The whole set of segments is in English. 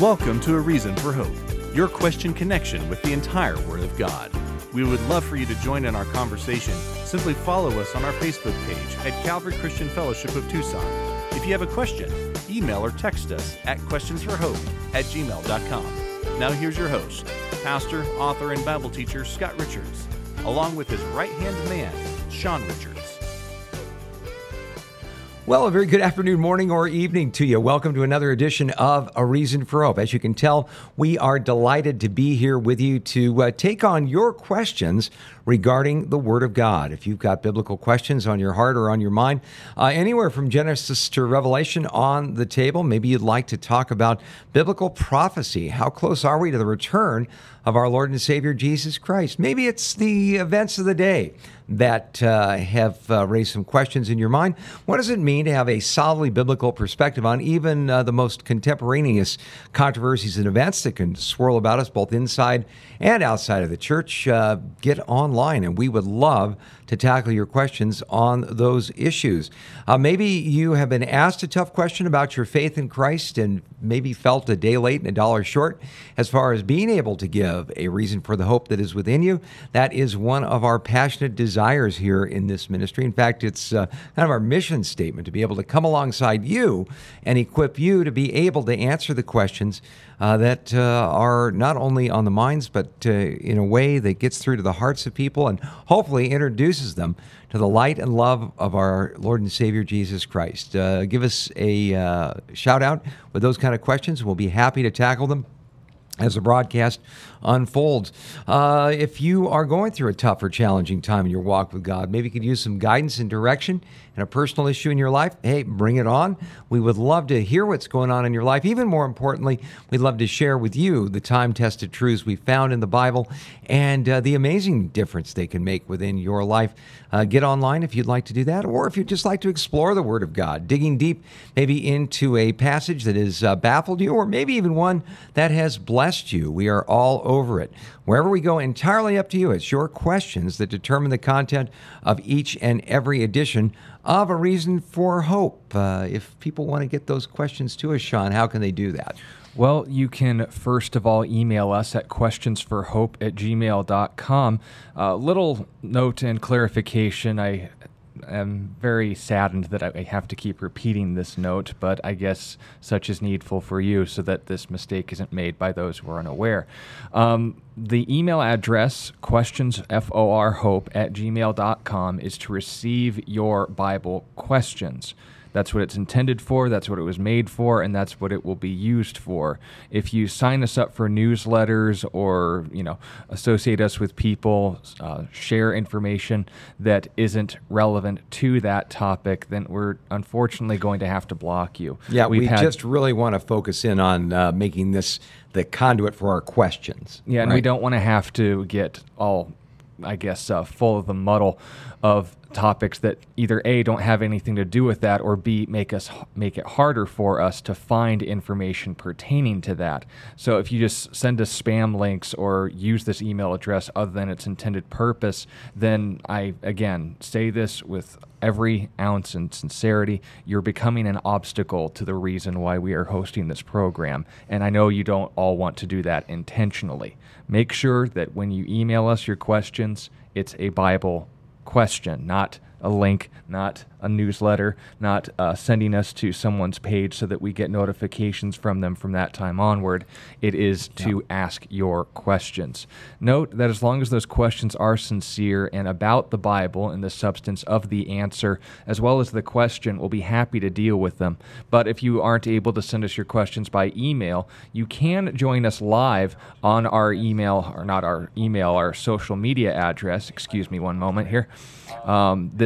Welcome to A Reason for Hope, your Christian connection with the entire Word of God. We would love for you to join in our conversation. Simply follow us on our Facebook page at Calvary Christian Fellowship of Tucson. If you have a question, email or text us at questionsforhope@gmail.com. Now here's your host, pastor, author, and Bible teacher Scott Richards, along with his right-hand man, Sean Richards. Well, a very good afternoon, morning, or evening to you. Welcome to another edition of A Reason for Hope. As you can tell, we are delighted to be here with you to take on your questions regarding the Word of God. If you've got biblical questions on your heart or on your mind, anywhere from Genesis to Revelation on the table, maybe you'd like to talk about biblical prophecy. How close are we to the return of our Lord and Savior, Jesus Christ? Maybe it's the events of the day that have raised some questions in your mind. What does it mean to have a solidly biblical perspective on even the most contemporaneous controversies and events that can swirl about us both inside and outside of the church? Get online, and we would love to tackle your questions on those issues. Maybe you have been asked a tough question about your faith in Christ and maybe felt a day late and a dollar short as far as being able to give a reason for the hope that is within you. That is one of our passionate desires here in this ministry. In fact, it's kind of our mission statement to be able to come alongside you and equip you to be able to answer the questions that are not only on the minds, but in a way that gets through to the hearts of people and hopefully introduce them to the light and love of our Lord and Savior, Jesus Christ. Give us a shout out with those kind of questions. We'll be happy to tackle them as the broadcast unfolds. If you are going through a tough or challenging time in your walk with God, maybe you could use some guidance and direction in a personal issue in your life, hey, bring it on. We would love to hear what's going on in your life. Even more importantly, we'd love to share with you the time-tested truths we found in the Bible and the amazing difference they can make within your life. Get online if you'd like to do that, or if you'd just like to explore the Word of God, digging deep maybe into a passage that has baffled you, or maybe even one that has blessed you. We are all over it. Wherever we go, entirely up to you. It's your questions that determine the content of each and every edition of A Reason for Hope. If people want to get those questions to us, Sean, how can they do that? Well, you can first of all email us at questionsforhope@gmail.com. Little note and clarification. I'm very saddened that I have to keep repeating this note, but I guess such is needful for you so that this mistake isn't made by those who are unaware. The email address, questionsforhope@gmail.com, is to receive your Bible questions. That's what it's intended for, that's what it was made for, and that's what it will be used for. If you sign us up for newsletters or, associate us with people, share information that isn't relevant to that topic, then we're unfortunately going to have to block you. Yeah, we just really want to focus in on making this the conduit for our questions. Yeah, and right? We don't want to have to get all, full of the muddle of topics that either A, don't have anything to do with that, or B, make it harder for us to find information pertaining to that. So if you just send us spam links or use this email address other than its intended purpose, then I, again, say this with every ounce in sincerity, you're becoming an obstacle to the reason why we are hosting this program. And I know you don't all want to do that intentionally. Make sure that when you email us your questions, it's a Bible question, not a link, not a newsletter, not sending us to someone's page so that we get notifications from them from that time onward. It is to ask your questions. Note that as long as those questions are sincere and about the Bible and the substance of the answer, as well as the question, we'll be happy to deal with them. But if you aren't able to send us your questions by email, you can join us live on our social media address. Excuse me one moment here.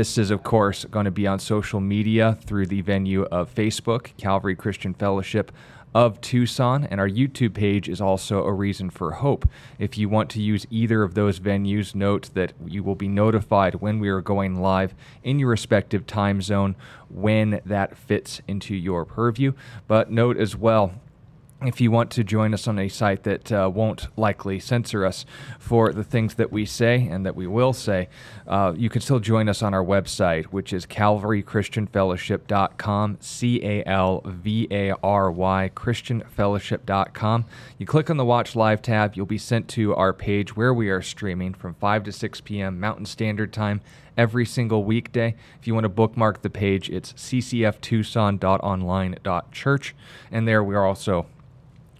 This is, of course, going to be on social media through the venue of Facebook, Calvary Christian Fellowship of Tucson, and our YouTube page is also A Reason for Hope. If you want to use either of those venues, note that you will be notified when we are going live in your respective time zone when that fits into your purview. But note as well if you want to join us on a site that won't likely censor us for the things that we say and that we will say, you can still join us on our website, which is calvarychristianfellowship.com, C-A-L-V-A-R-Y, christianfellowship.com. You click on the Watch Live tab, you'll be sent to our page where we are streaming from 5 to 6 p.m. Mountain Standard Time every single weekday. If you want to bookmark the page, it's ccftucson.online.church, and there we are also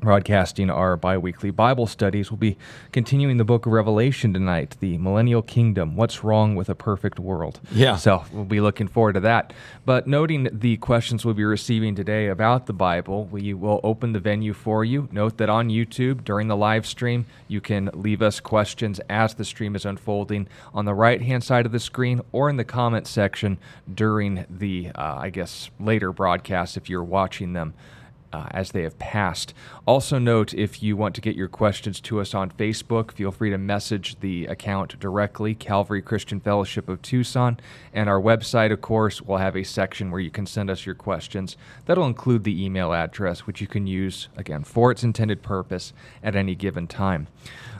broadcasting our bi-weekly Bible studies. We'll be continuing the book of Revelation tonight, the Millennial Kingdom, What's Wrong with a Perfect World. Yeah. So we'll be looking forward to that. But noting the questions we'll be receiving today about the Bible, we will open the venue for you. Note that on YouTube, during the live stream, you can leave us questions as the stream is unfolding on the right-hand side of the screen or in the comment section during the, later broadcasts if you're watching them as they have passed. Also note, if you want to get your questions to us on Facebook, feel free to message the account directly, Calvary Christian Fellowship of Tucson. And our website, of course, will have a section where you can send us your questions. That'll include the email address, which you can use, again, for its intended purpose at any given time.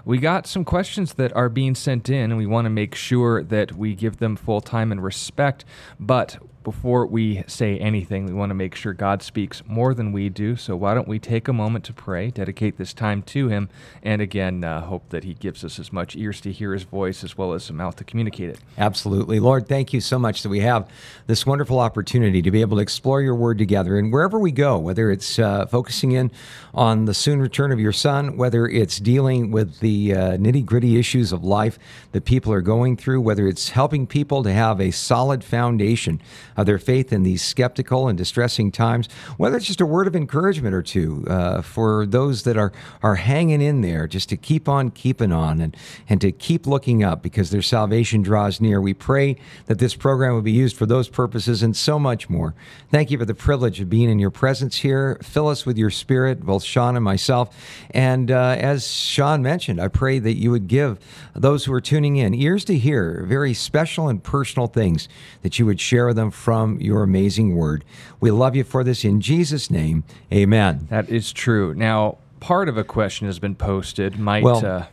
We got some questions that are being sent in, and we want to make sure that we give them full time and respect. But before we say anything, we want to make sure God speaks more than we do. So why don't we take a moment to pray, dedicate this time to Him, and again, hope that He gives us as much ears to hear His voice as well as a mouth to communicate it. Absolutely. Lord, thank you so much that we have this wonderful opportunity to be able to explore your word together. And wherever we go, whether it's focusing in on the soon return of your Son, whether it's dealing with the nitty-gritty issues of life that people are going through, whether it's helping people to have a solid foundation of their faith in these skeptical and distressing times, whether it's just a word of encouragement or two for those that are hanging in there, just to keep on keeping on and to keep looking up because their salvation draws near. We pray that this program will be used for those purposes and so much more. Thank you for the privilege of being in your presence here. Fill us with your Spirit, both Sean and myself. And as Sean mentioned, I pray that you would give those who are tuning in ears to hear very special and personal things that you would share with them from your amazing word. We love you for this in Jesus' name. Amen. That is true. Now, part of a question has been posted.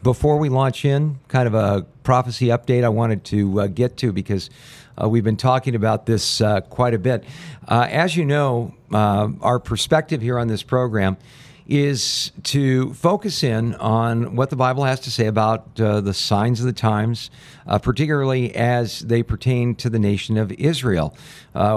Before we launch in, kind of a prophecy update I wanted to get to because we've been talking about this quite a bit. As you know, our perspective here on this program is to focus in on what the Bible has to say about the signs of the times, particularly as they pertain to the nation of Israel.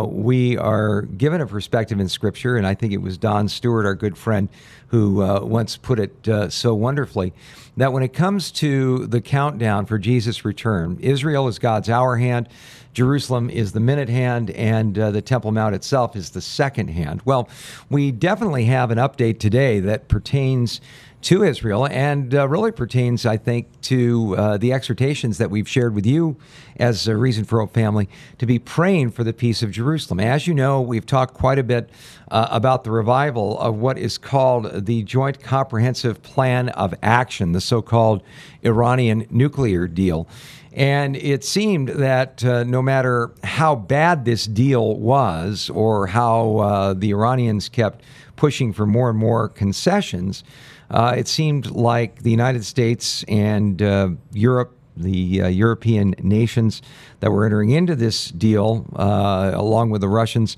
We are given a perspective in Scripture, and I think it was Don Stewart, our good friend, who once put it so wonderfully, that when it comes to the countdown for Jesus' return, Israel is God's hour hand, Jerusalem is the minute hand, and the Temple Mount itself is the second hand. Well, we definitely have an update today that pertains to Israel and really pertains, I think, to the exhortations that we've shared with you as a Reason for Hope family to be praying for the peace of Jerusalem. As you know, we've talked quite a bit about the revival of what is called the Joint Comprehensive Plan of Action, the so-called Iranian nuclear deal. And it seemed that no matter how bad this deal was or how the Iranians kept pushing for more and more concessions, it seemed like the United States and Europe, the European nations that were entering into this deal, along with the Russians,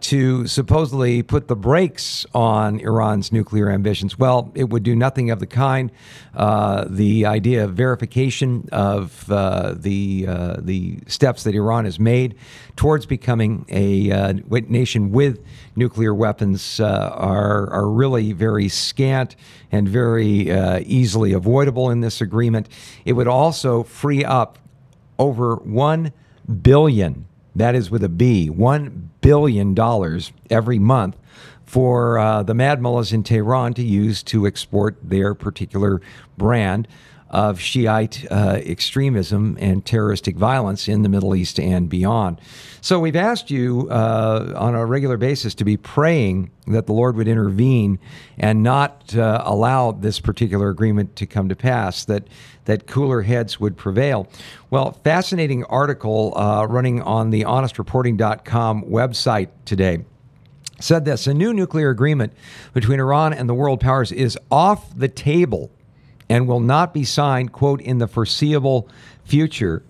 to supposedly put the brakes on Iran's nuclear ambitions. Well, it would do nothing of the kind. The idea of verification of the steps that Iran has made towards becoming a nation with nuclear weapons are really very scant and very easily avoidable in this agreement. It would also free up over $1 billion. That is with a B, $1 billion every month for the mad mullahs in Tehran to use to export their particular brand of Shiite extremism and terroristic violence in the Middle East and beyond. So we've asked you on a regular basis to be praying that the Lord would intervene and not allow this particular agreement to come to pass, that cooler heads would prevail. Well, fascinating article running on the honestreporting.com website today said this: a new nuclear agreement between Iran and the world powers is off the table and will not be signed, quote, in the foreseeable future.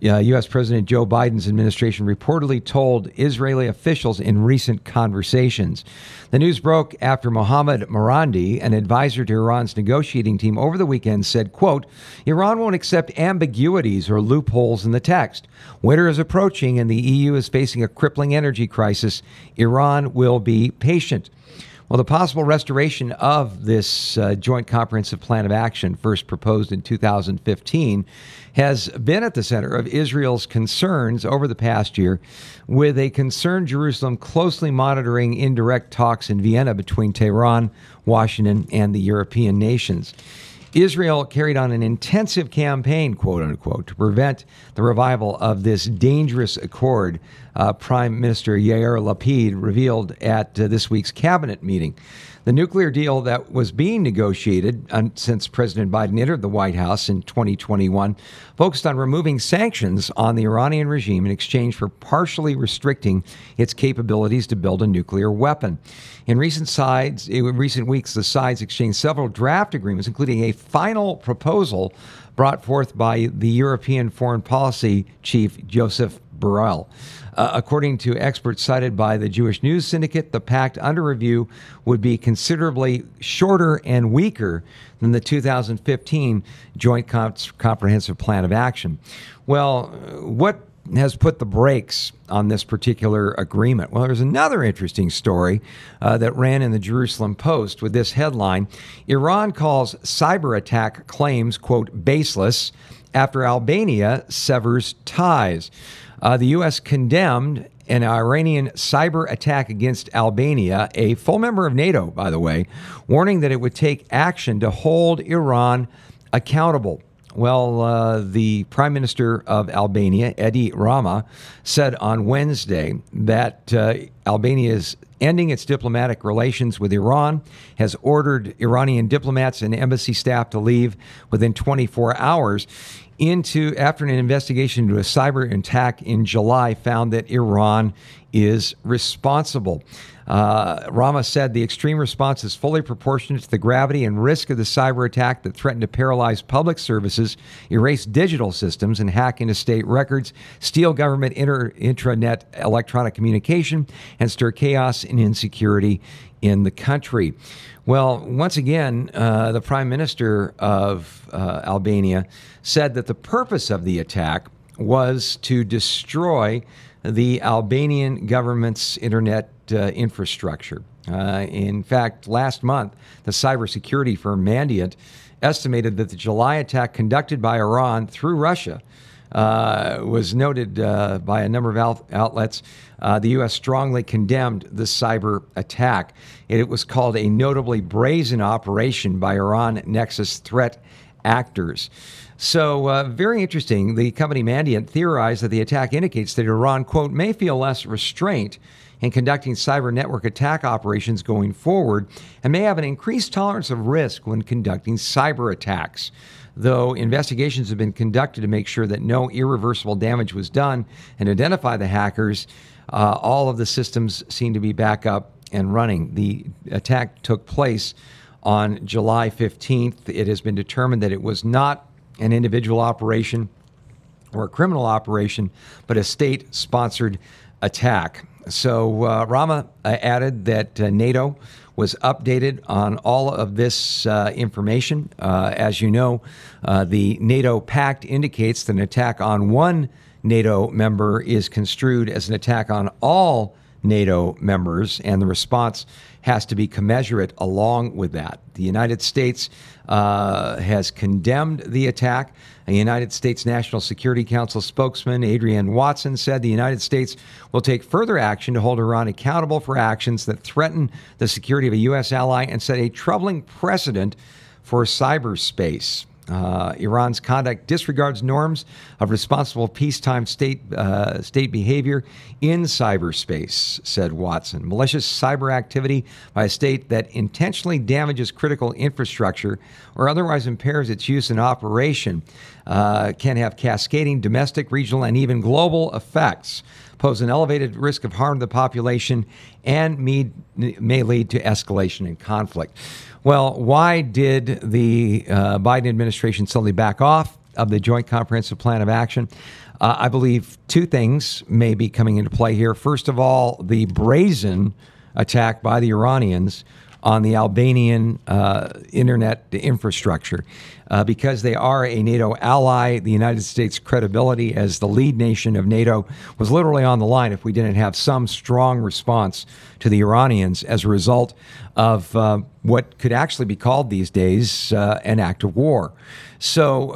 U.S. President Joe Biden's administration reportedly told Israeli officials in recent conversations. The news broke after Mohammed Morandi, an advisor to Iran's negotiating team over the weekend, said, quote, Iran won't accept ambiguities or loopholes in the text. Winter is approaching and the EU is facing a crippling energy crisis. Iran will be patient. Well, the possible restoration of this Joint Comprehensive Plan of Action, first proposed in 2015, has been at the center of Israel's concerns over the past year, with a concerned Jerusalem closely monitoring indirect talks in Vienna between Tehran, Washington, and the European nations. Israel carried on an intensive campaign, quote unquote, to prevent the revival of this dangerous accord, Prime Minister Yair Lapid revealed at this week's cabinet meeting. The nuclear deal that was being negotiated since President Biden entered the White House in 2021 focused on removing sanctions on the Iranian regime in exchange for partially restricting its capabilities to build a nuclear weapon. In recent weeks, the sides exchanged several draft agreements, including a final proposal brought forth by the European foreign policy chief, Joseph Borrell. According to experts cited by the Jewish News Syndicate, the pact under review would be considerably shorter and weaker than the 2015 Joint Comprehensive Plan of Action. Well, what has put the brakes on this particular agreement? Well, there's another interesting story that ran in the Jerusalem Post with this headline: Iran calls cyber attack claims, quote, baseless after Albania severs ties. The U.S. condemned an Iranian cyber attack against Albania, a full member of NATO, by the way, warning that it would take action to hold Iran accountable. Well, the Prime Minister of Albania, Edi Rama, said on Wednesday that Albania is ending its diplomatic relations with Iran, has ordered Iranian diplomats and embassy staff to leave within 24 hours. After an investigation into a cyber attack in July found that Iran is responsible. Rama said the extreme response is fully proportionate to the gravity and risk of the cyber attack that threatened to paralyze public services, erase digital systems, and hack into state records, steal government intranet electronic communication, and stir chaos and insecurity in the country. Well, once again, the Prime Minister of Albania said that the purpose of the attack was to destroy the Albanian government's internet infrastructure. In fact, last month, the cybersecurity firm Mandiant estimated that the July attack conducted by Iran through Russia was noted by a number of outlets. The U.S. strongly condemned the cyber attack. It was called a notably brazen operation by Iran Nexus threat actors. So, very interesting. The company Mandiant theorized that the attack indicates that Iran, quote, may feel less restraint in conducting cyber network attack operations going forward and may have an increased tolerance of risk when conducting cyber attacks. Though investigations have been conducted to make sure that no irreversible damage was done and identify the hackers, all of the systems seem to be back up and running. The attack took place on July 15th. It has been determined that it was not an individual operation or a criminal operation, but a state-sponsored attack. So Rama added that NATO was updated on all of this information. As you know, the NATO pact indicates that an attack on one NATO member is construed as an attack on all NATO members, and the response has to be commensurate along with that. The United States has condemned the attack. A United States National Security Council spokesman, Adrian Watson, said the United States will take further action to hold Iran accountable for actions that threaten the security of a U.S. ally and set a troubling precedent for cyberspace. Iran's conduct disregards norms of responsible peacetime state behavior in cyberspace, said Watson. Malicious cyber activity by a state that intentionally damages critical infrastructure or otherwise impairs its use and operation can have cascading domestic, regional, and even global effects, pose an elevated risk of harm to the population, and may lead to escalation and conflict. Well, why did the Biden administration suddenly back off of the Joint Comprehensive Plan of Action? I believe two things may be coming into play here. First of all, the brazen attack by the Iranians on the Albanian internet infrastructure. Because they are a NATO ally, the United States' credibility as the lead nation of NATO was literally on the line if we didn't have some strong response to the Iranians as a result of what could actually be called these days an act of war. So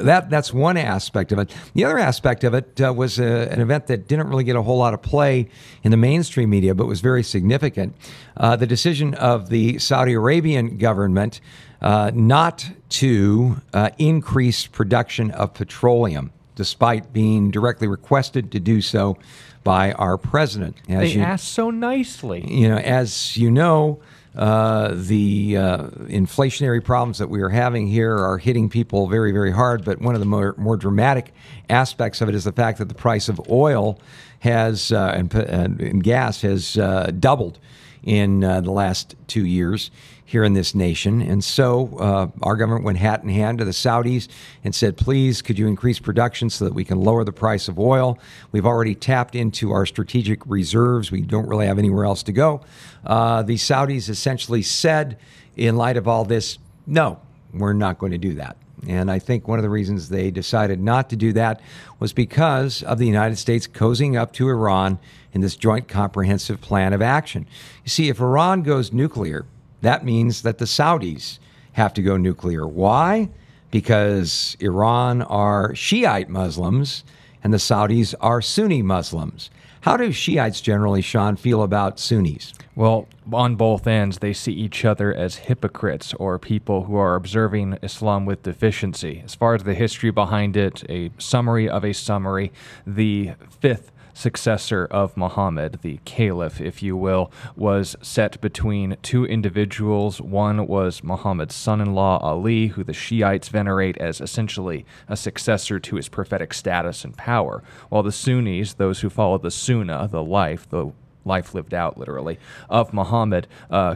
that's one aspect of it. The other aspect of it was an event that didn't really get a whole lot of play in the mainstream media, but was very significant. The decision of the Saudi Arabian government not to increase production of petroleum, despite being directly requested to do so by our president. They asked so nicely. You know, as you know, the inflationary problems that we are having here are hitting people very, very hard. But one of the more dramatic aspects of it is the fact that the price of oil has and gas has doubled in the last 2 years here in this nation. And so our government went hat in hand to the Saudis and said, please, could you increase production so that we can lower the price of oil? We've already tapped into our strategic reserves. We don't really have anywhere else to go. The Saudis essentially said, in light of all this, no, we're not going to do that. And I think one of the reasons they decided not to do that was because of the United States cozying up to Iran in this Joint Comprehensive Plan of Action. You see, if Iran goes nuclear, that means that the Saudis have to go nuclear. Why? Because Iran are Shiite Muslims and the Saudis are Sunni Muslims. How do Shiites generally, Sean, feel about Sunnis? Well, on both ends, they see each other as hypocrites or people who are observing Islam with deficiency. As far as the history behind it, a summary of a summary, the fifth successor of Muhammad, the caliph, if you will, was set between two individuals. One was Muhammad's son-in-law, Ali, who the Shiites venerate as essentially a successor to his prophetic status and power, while the Sunnis, those who follow the Sunnah, the life lived out, literally, of Muhammad,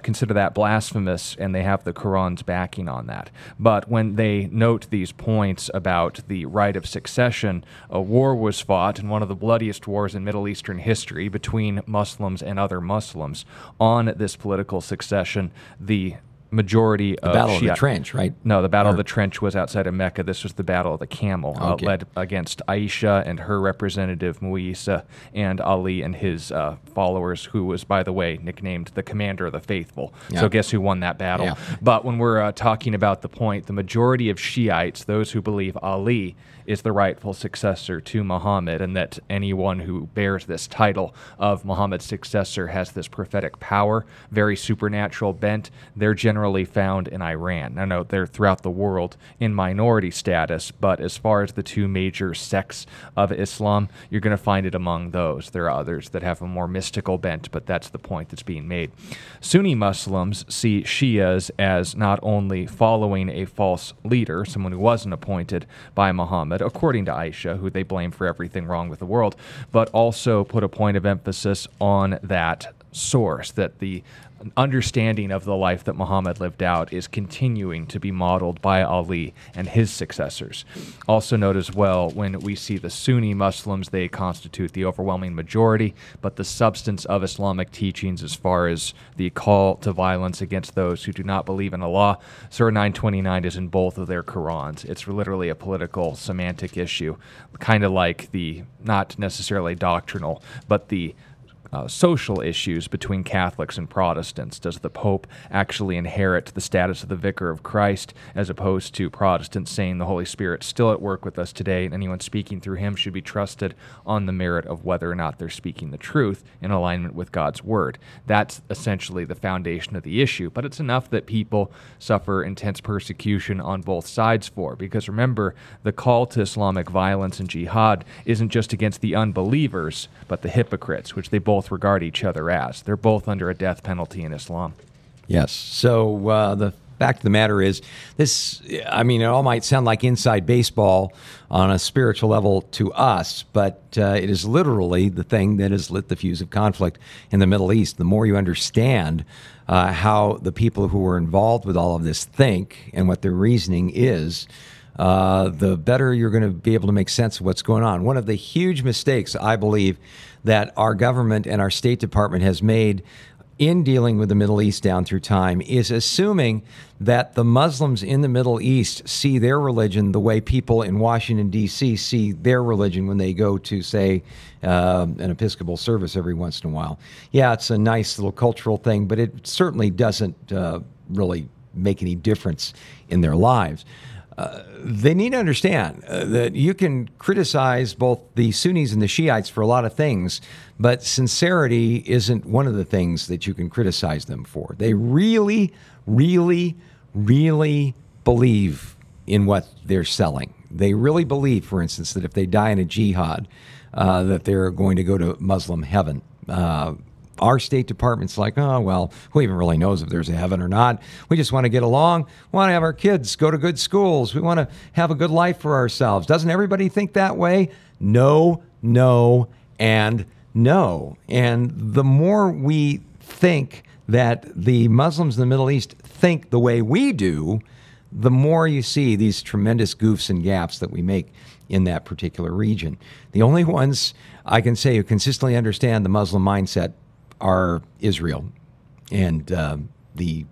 consider that blasphemous, and they have the Quran's backing on that. But when they note these points about the right of succession, a war was fought, and one of the bloodiest wars in Middle Eastern history, between Muslims and other Muslims on this political succession. The majority of the Battle of the Trench, right? No, the Battle of the Trench was outside of Mecca. This was the Battle of the Camel, led against Aisha and her representative, Muisa, and Ali and his followers, who was, by the way, nicknamed the Commander of the Faithful. Yeah. So guess who won that battle? Yeah. But when we're talking about the point, the majority of Shiites, those who believe Ali is the rightful successor to Muhammad, and that anyone who bears this title of Muhammad's successor has this prophetic power, very supernatural bent, they're generally found in Iran. I know they're throughout the world in minority status, but as far as the two major sects of Islam, you're going to find it among those. There are others that have a more mystical bent, but that's the point that's being made. Sunni Muslims see Shias as not only following a false leader, someone who wasn't appointed by Muhammad, according to Aisha, who they blame for everything wrong with the world, but also put a point of emphasis on that source, that the understanding of the life that Muhammad lived out is continuing to be modeled by Ali and his successors. Also note as well, when we see the Sunni Muslims, they constitute the overwhelming majority, but the substance of Islamic teachings as far as the call to violence against those who do not believe in Allah, Surah 929 is in both of their Qurans. It's literally a political semantic issue, kind of like the, not necessarily doctrinal, but the social issues between Catholics and Protestants. Does the Pope actually inherit the status of the Vicar of Christ, as opposed to Protestants saying the Holy Spirit's still at work with us today and anyone speaking through him should be trusted on the merit of whether or not they're speaking the truth in alignment with God's Word? That's essentially the foundation of the issue, but it's enough that people suffer intense persecution on both sides for, because remember, the call to Islamic violence and jihad isn't just against the unbelievers, but the hypocrites, which they both regard each other as. They're both under a death penalty in Islam. Yes. So the fact of the matter is this, I mean, it all might sound like inside baseball on a spiritual level to us, but it is literally the thing that has lit the fuse of conflict in the Middle East. The more you understand how the people who were involved with all of this think and what their reasoning is, the better you're going to be able to make sense of what's going on. One of the huge mistakes, I believe, that our government and our State Department has made in dealing with the Middle East down through time is assuming that the Muslims in the Middle East see their religion the way people in Washington, D.C. see their religion when they go to, say, an Episcopal service every once in a while. Yeah, it's a nice little cultural thing, but it certainly doesn't really make any difference in their lives. They need to understand that you can criticize both the Sunnis and the Shiites for a lot of things, but sincerity isn't one of the things that you can criticize them for. They really, really, really believe in what they're selling. They really believe, for instance, that if they die in a jihad, that they're going to go to Muslim heaven. Our State Department's like, oh, well, who even really knows if there's a heaven or not? We just want to get along. We want to have our kids go to good schools. We want to have a good life for ourselves. Doesn't everybody think that way? No, no, and no. And the more we think that the Muslims in the Middle East think the way we do, the more you see these tremendous goofs and gaps that we make in that particular region. The only ones I can say who consistently understand the Muslim mindset are Israel and the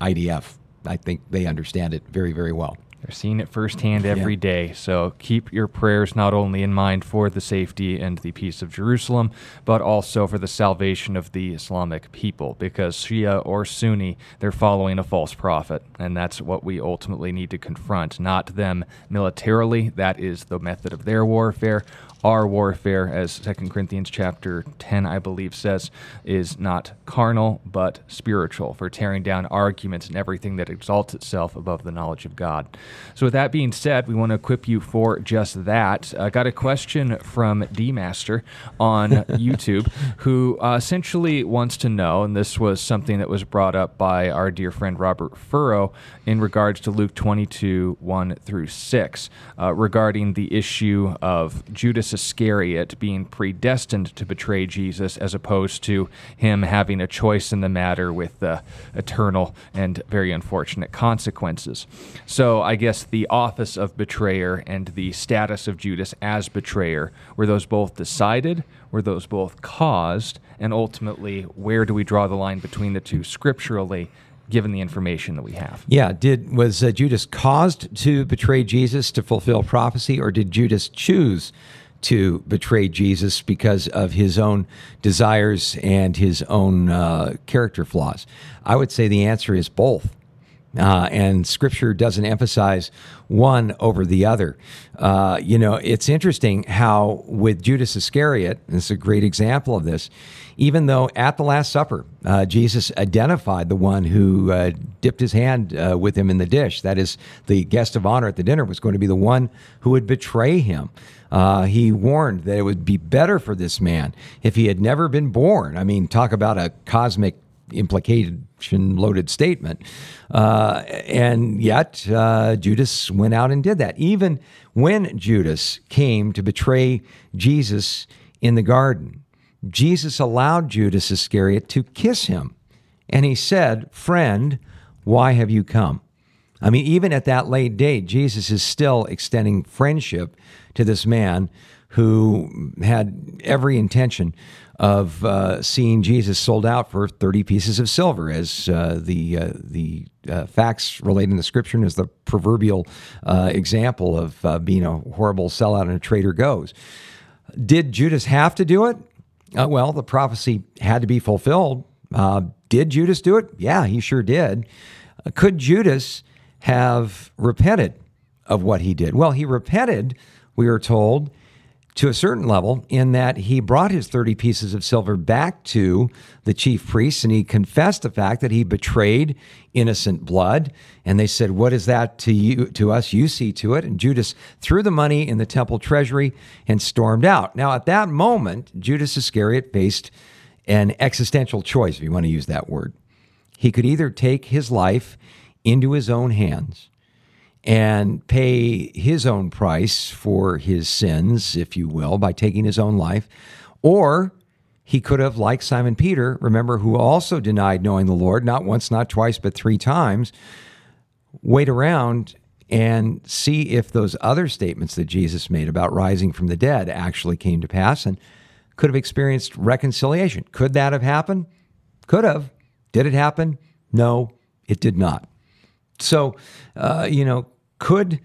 IDF. I think they understand it very, very well. They're seeing it firsthand every day. So keep your prayers not only in mind for the safety and the peace of Jerusalem, but also for the salvation of the Islamic people, because Shia or Sunni, they're following a false prophet. And that's what we ultimately need to confront, not them militarily. That is the method of their warfare. Our warfare, as 2 Corinthians chapter 10, I believe, says, is not carnal, but spiritual, for tearing down arguments and everything that exalts itself above the knowledge of God. So with that being said, we want to equip you for just that. I got a question from D-Master on YouTube, who essentially wants to know, and this was something that was brought up by our dear friend Robert Furrow in regards to Luke 22:1-6, regarding the issue of Judas Iscariot being predestined to betray Jesus as opposed to him having a choice in the matter with the eternal and very unfortunate consequences. So I guess the office of betrayer and the status of Judas as betrayer, were those both decided? Were those both caused? And ultimately, where do we draw the line between the two scripturally, given the information that we have? Yeah, was Judas caused to betray Jesus to fulfill prophecy, or did Judas choose to betray Jesus because of his own desires and his own character flaws? I would say the answer is both. And Scripture doesn't emphasize one over the other. You know, it's interesting how with Judas Iscariot, and it's a great example of this, even though at the Last Supper, Jesus identified the one who dipped his hand with him in the dish. That is, the guest of honor at the dinner was going to be the one who would betray him. He warned that it would be better for this man if he had never been born. I mean, talk about a cosmic implication-loaded statement. And yet, Judas went out and did that. Even when Judas came to betray Jesus in the garden, Jesus allowed Judas Iscariot to kiss him. And he said, "Friend, why have you come?" I mean, even at that late date, Jesus is still extending friendship to this man who had every intention of seeing Jesus sold out for 30 pieces of silver, as the facts relating to Scripture and as the proverbial example of being a horrible sellout and a traitor goes. Did Judas have to do it? Well, the prophecy had to be fulfilled. Did Judas do it? Yeah, he sure did. Could Judas have repented of what he did? Well, he repented, we are told, to a certain level, in that he brought his 30 pieces of silver back to the chief priests, and he confessed the fact that he betrayed innocent blood. And they said, "What is that to you? To us, you see to it." And Judas threw the money in the temple treasury and stormed out. Now, at that moment, Judas Iscariot faced an existential choice, if you want to use that word. He could either take his life into his own hands and pay his own price for his sins, if you will, by taking his own life. Or he could have, like Simon Peter, remember, who also denied knowing the Lord, not once, not twice, but three times, wait around and see if those other statements that Jesus made about rising from the dead actually came to pass and could have experienced reconciliation. Could that have happened? Could have. Did it happen? No, it did not. So, could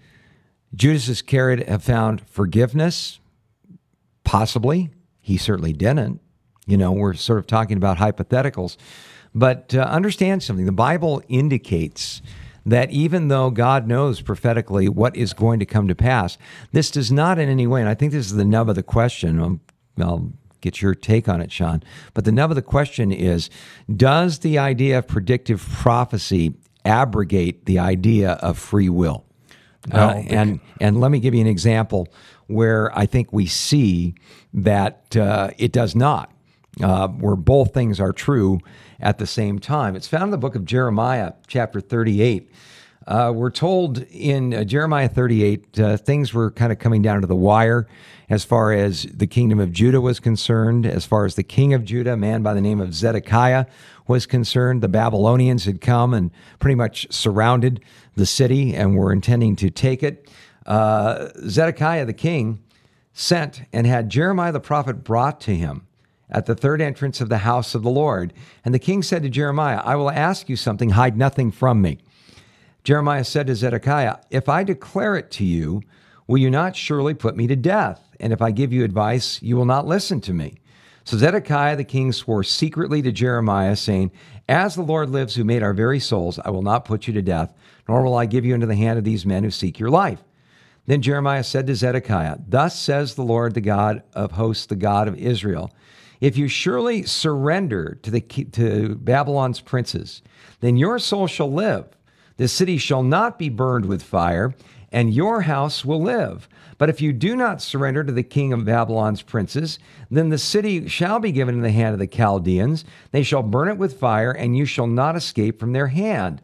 Judas Iscariot have found forgiveness? Possibly. He certainly didn't. We're sort of talking about hypotheticals. But understand something. The Bible indicates that even though God knows prophetically what is going to come to pass, this does not in any way, and I think this is the nub of the question, I'll get your take on it, Sean, but the nub of the question is, does the idea of predictive prophecy abrogate the idea of free will? No, and let me give you an example where I think we see that it does not, where both things are true at the same time. It's found in the book of Jeremiah, chapter 38. We're told in Jeremiah 38, things were kind of coming down to the wire as far as the kingdom of Judah was concerned, as far as the king of Judah, a man by the name of Zedekiah, was concerned. The Babylonians had come and pretty much surrounded the city and were intending to take it. Zedekiah the king sent and had Jeremiah the prophet brought to him at the third entrance of the house of the Lord. And the king said to Jeremiah, "I will ask you something, hide nothing from me." Jeremiah said to Zedekiah, "If I declare it to you, will you not surely put me to death? And if I give you advice, you will not listen to me." So Zedekiah the king swore secretly to Jeremiah, saying, "As the Lord lives, who made our very souls, I will not put you to death, nor will I give you into the hand of these men who seek your life." Then Jeremiah said to Zedekiah, "Thus says the Lord, the God of hosts, the God of Israel, if you surely surrender to Babylon's princes, then your soul shall live. The city shall not be burned with fire, and your house will live. But if you do not surrender to the king of Babylon's princes, then the city shall be given in the hand of the Chaldeans. They shall burn it with fire, and you shall not escape from their hand."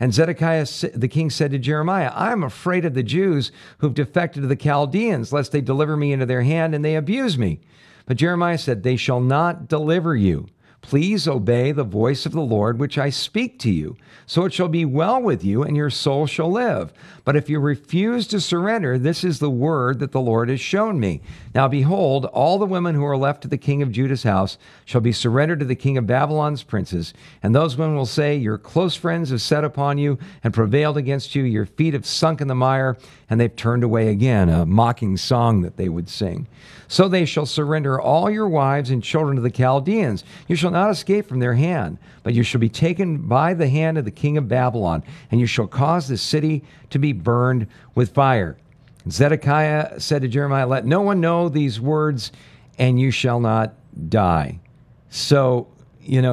And Zedekiah the king said to Jeremiah, "I am afraid of the Jews who've defected to the Chaldeans, lest they deliver me into their hand and they abuse me." But Jeremiah said, "They shall not deliver you. Please obey the voice of the Lord, which I speak to you. So it shall be well with you, and your soul shall live. But if you refuse to surrender, this is the word that the Lord has shown me. Now behold, all the women who are left to the king of Judah's house shall be surrendered to the king of Babylon's princes. And those women will say, 'Your close friends have set upon you and prevailed against you. Your feet have sunk in the mire, and they've turned away again,'" a mocking song that they would sing. "So they shall surrender all your wives and children to the Chaldeans. You shall not escape from their hand, but you shall be taken by the hand of the king of Babylon, and you shall cause the city to be burned with fire." And Zedekiah said to Jeremiah, "Let no one know these words, and you shall not die." So, here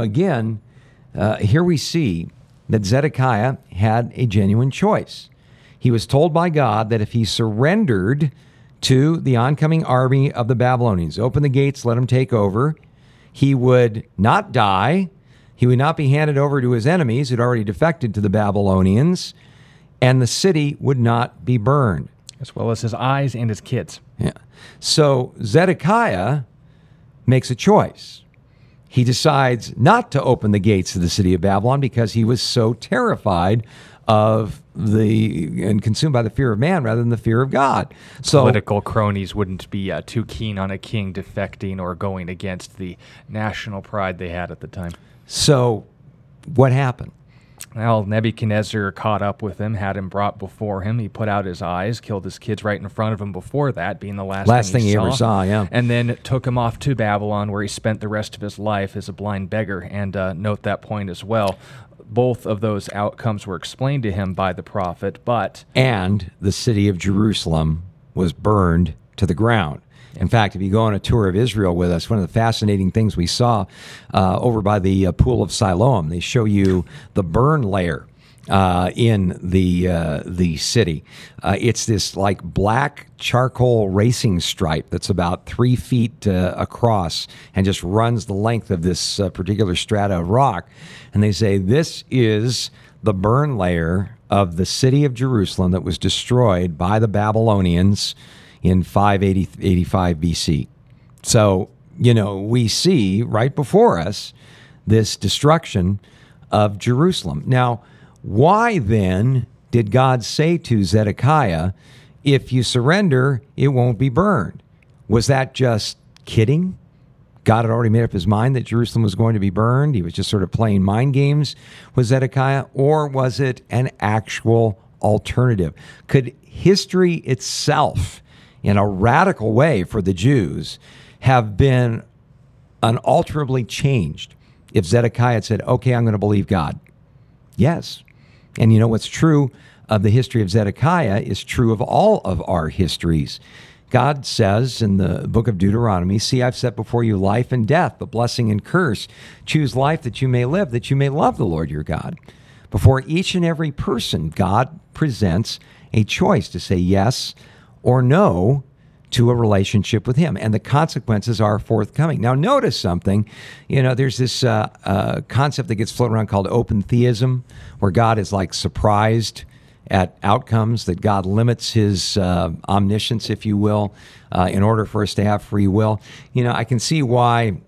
we see that Zedekiah had a genuine choice. He was told by God that if he surrendered to the oncoming army of the Babylonians, open the gates, let them take over, he would not die. He would not be handed over to his enemies who'd already defected to the Babylonians, and the city would not be burned. As well as his eyes and his kids. Yeah. So Zedekiah makes a choice. He decides not to open the gates of the city of Babylon because he was so terrified of and consumed by the fear of man rather than the fear of God. So political cronies wouldn't be too keen on a king defecting or going against the national pride they had at the time. So what happened? Well, Nebuchadnezzar caught up with him, had him brought before him. He put out his eyes, killed his kids right in front of him before that, being the last thing he ever saw. Yeah. And then took him off to Babylon, where he spent the rest of his life as a blind beggar. And note that point as well. Both of those outcomes were explained to him by the prophet, And the city of Jerusalem was burned to the ground. In fact, if you go on a tour of Israel with us, one of the fascinating things we saw over by the Pool of Siloam, they show you the burn layer in the city. It's this like black charcoal racing stripe that's about 3 feet across and just runs the length of this particular strata of rock. And they say, this is the burn layer of the city of Jerusalem that was destroyed by the Babylonians in 585 BC. So, you know, we see right before us this destruction of Jerusalem. Now, why then did God say to Zedekiah, if you surrender, it won't be burned? Was that just kidding? God had already made up his mind that Jerusalem was going to be burned. He was just sort of playing mind games with Zedekiah. Or was it an actual alternative? Could history itself, in a radical way for the Jews, have been unalterably changed if Zedekiah had said, okay, I'm going to believe God? Yes. And you know what's true of the history of Zedekiah is true of all of our histories. God says in the book of Deuteronomy, see, I've set before you life and death, the blessing and curse. Choose life that you may live, that you may love the Lord your God. Before each and every person, God presents a choice to say yes or no to a relationship with him. And the consequences are forthcoming. Now, notice something. You know, there's this concept that gets floated around called open theism, where God is like surprised at outcomes, that God limits his omniscience, if you will, in order for us to have free will. You know, I can see why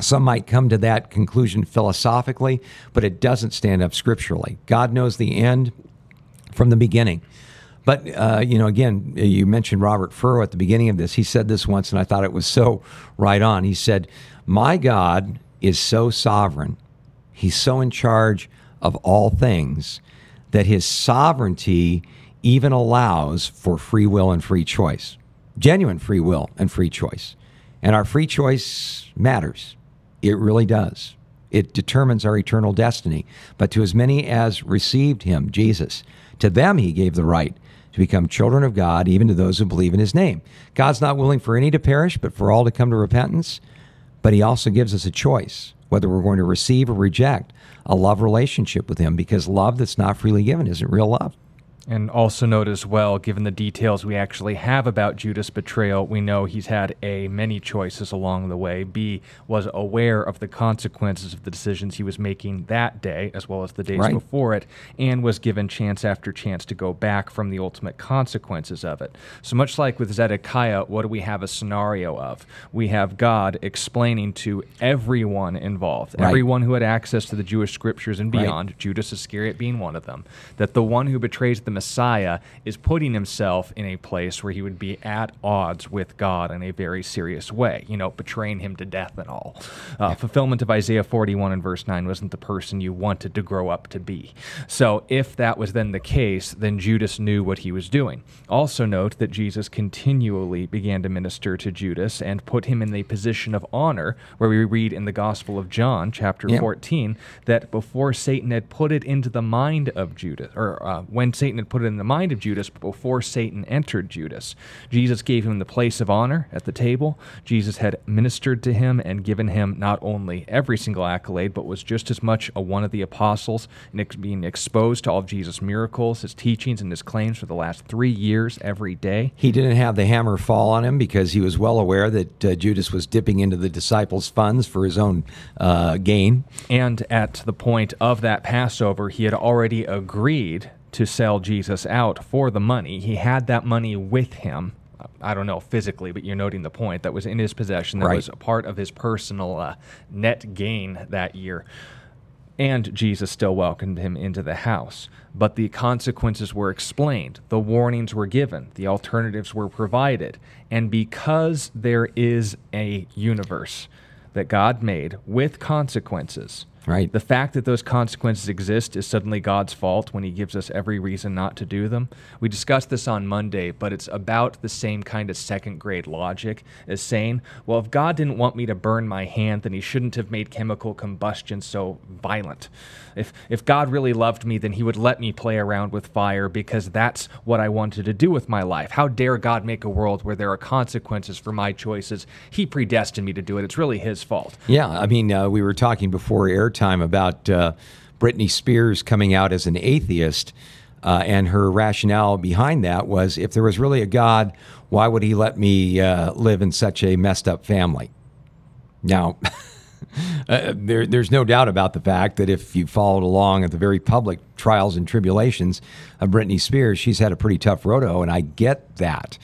some might come to that conclusion philosophically, but it doesn't stand up scripturally. God knows the end from the beginning. But, you know, again, you mentioned Robert Furrow at the beginning of this. He said this once, and I thought it was so right on. He said, my God is so sovereign, he's so in charge of all things, that his sovereignty even allows for free will and free choice, genuine free will and free choice. And our free choice matters. It really does. It determines our eternal destiny. But to as many as received him, Jesus, to them he gave the right to become children of God, even to those who believe in his name. God's not willing for any to perish, but for all to come to repentance. But he also gives us a choice whether we're going to receive or reject a love relationship with him, because love that's not freely given isn't real love. And also note as well, given the details we actually have about Judas' betrayal, we know he's had A, many choices along the way, B, was aware of the consequences of the decisions he was making that day, as well as the days before it, and was given chance after chance to go back from the ultimate consequences of it. So much like with Zedekiah, what do we have a scenario of? We have God explaining to everyone involved, everyone who had access to the Jewish scriptures and beyond, Judas Iscariot being one of them, that the one who betrays the Messiah is putting himself in a place where he would be at odds with God in a very serious way, you know, betraying him to death and all. Fulfillment of Isaiah 41 and verse 9 wasn't the person you wanted to grow up to be. So if that was then the case, then Judas knew what he was doing. Also note that Jesus continually began to minister to Judas and put him in the position of honor, where we read in the Gospel of John, chapter 14, that before Satan had put it into the mind of Judas, or when Satan had put it in the mind of Judas, but before Satan entered Judas, Jesus gave him the place of honor at the table. Jesus had ministered to him and given him not only every single accolade, but was just as much a one of the apostles, and being exposed to all of Jesus' miracles, his teachings, and his claims for the last 3 years every day. He didn't have the hammer fall on him because he was well aware that Judas was dipping into the disciples' funds for his own gain. And at the point of that Passover, he had already agreed to sell Jesus out for the money. He had that money with him. I don't know physically, but you're noting the point. That was in his possession. That was a part of his personal net gain that year. And Jesus still welcomed him into the house. But the consequences were explained. The warnings were given. The alternatives were provided. And because there is a universe that God made with consequences, the fact that those consequences exist is suddenly God's fault when he gives us every reason not to do them. We discussed this on Monday, but it's about the same kind of second-grade logic as saying, well, if God didn't want me to burn my hand, then he shouldn't have made chemical combustion so violent. If God really loved me, then he would let me play around with fire because that's what I wanted to do with my life. How dare God make a world where there are consequences for my choices? He predestined me to do it. It's really his fault. Yeah, I mean, we were talking before airtime about Britney Spears coming out as an atheist, and her rationale behind that was, if there was really a God, why would he let me live in such a messed up family? Now, There's no doubt about the fact that if you followed along at the very public trials and tribulations of Britney Spears, she's had a pretty tough rodeo, and I get that.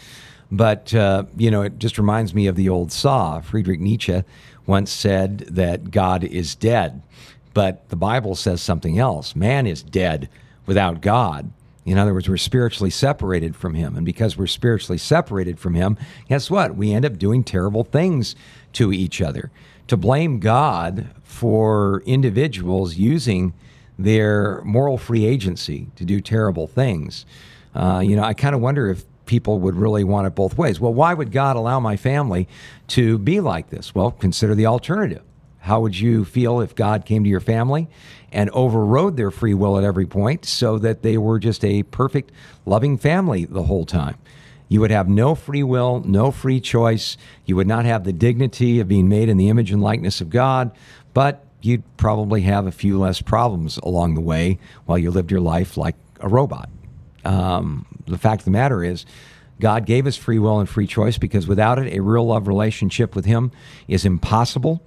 But, it just reminds me of the old saw. Friedrich Nietzsche once said that God is dead, but the Bible says something else. Man is dead without God. In other words, we're spiritually separated from him. And because we're spiritually separated from him, guess what? We end up doing terrible things to each other. To blame God for individuals using their moral free agency to do terrible things. I kind of wonder if people would really want it both ways. Well, why would God allow my family to be like this? Well, consider the alternative. How would you feel if God came to your family and overrode their free will at every point so that they were just a perfect, loving family the whole time? You would have no free will, no free choice. You would not have the dignity of being made in the image and likeness of God, but you'd probably have a few less problems along the way while you lived your life like a robot. The fact of the matter is, God gave us free will and free choice because without it, a real love relationship with him is impossible.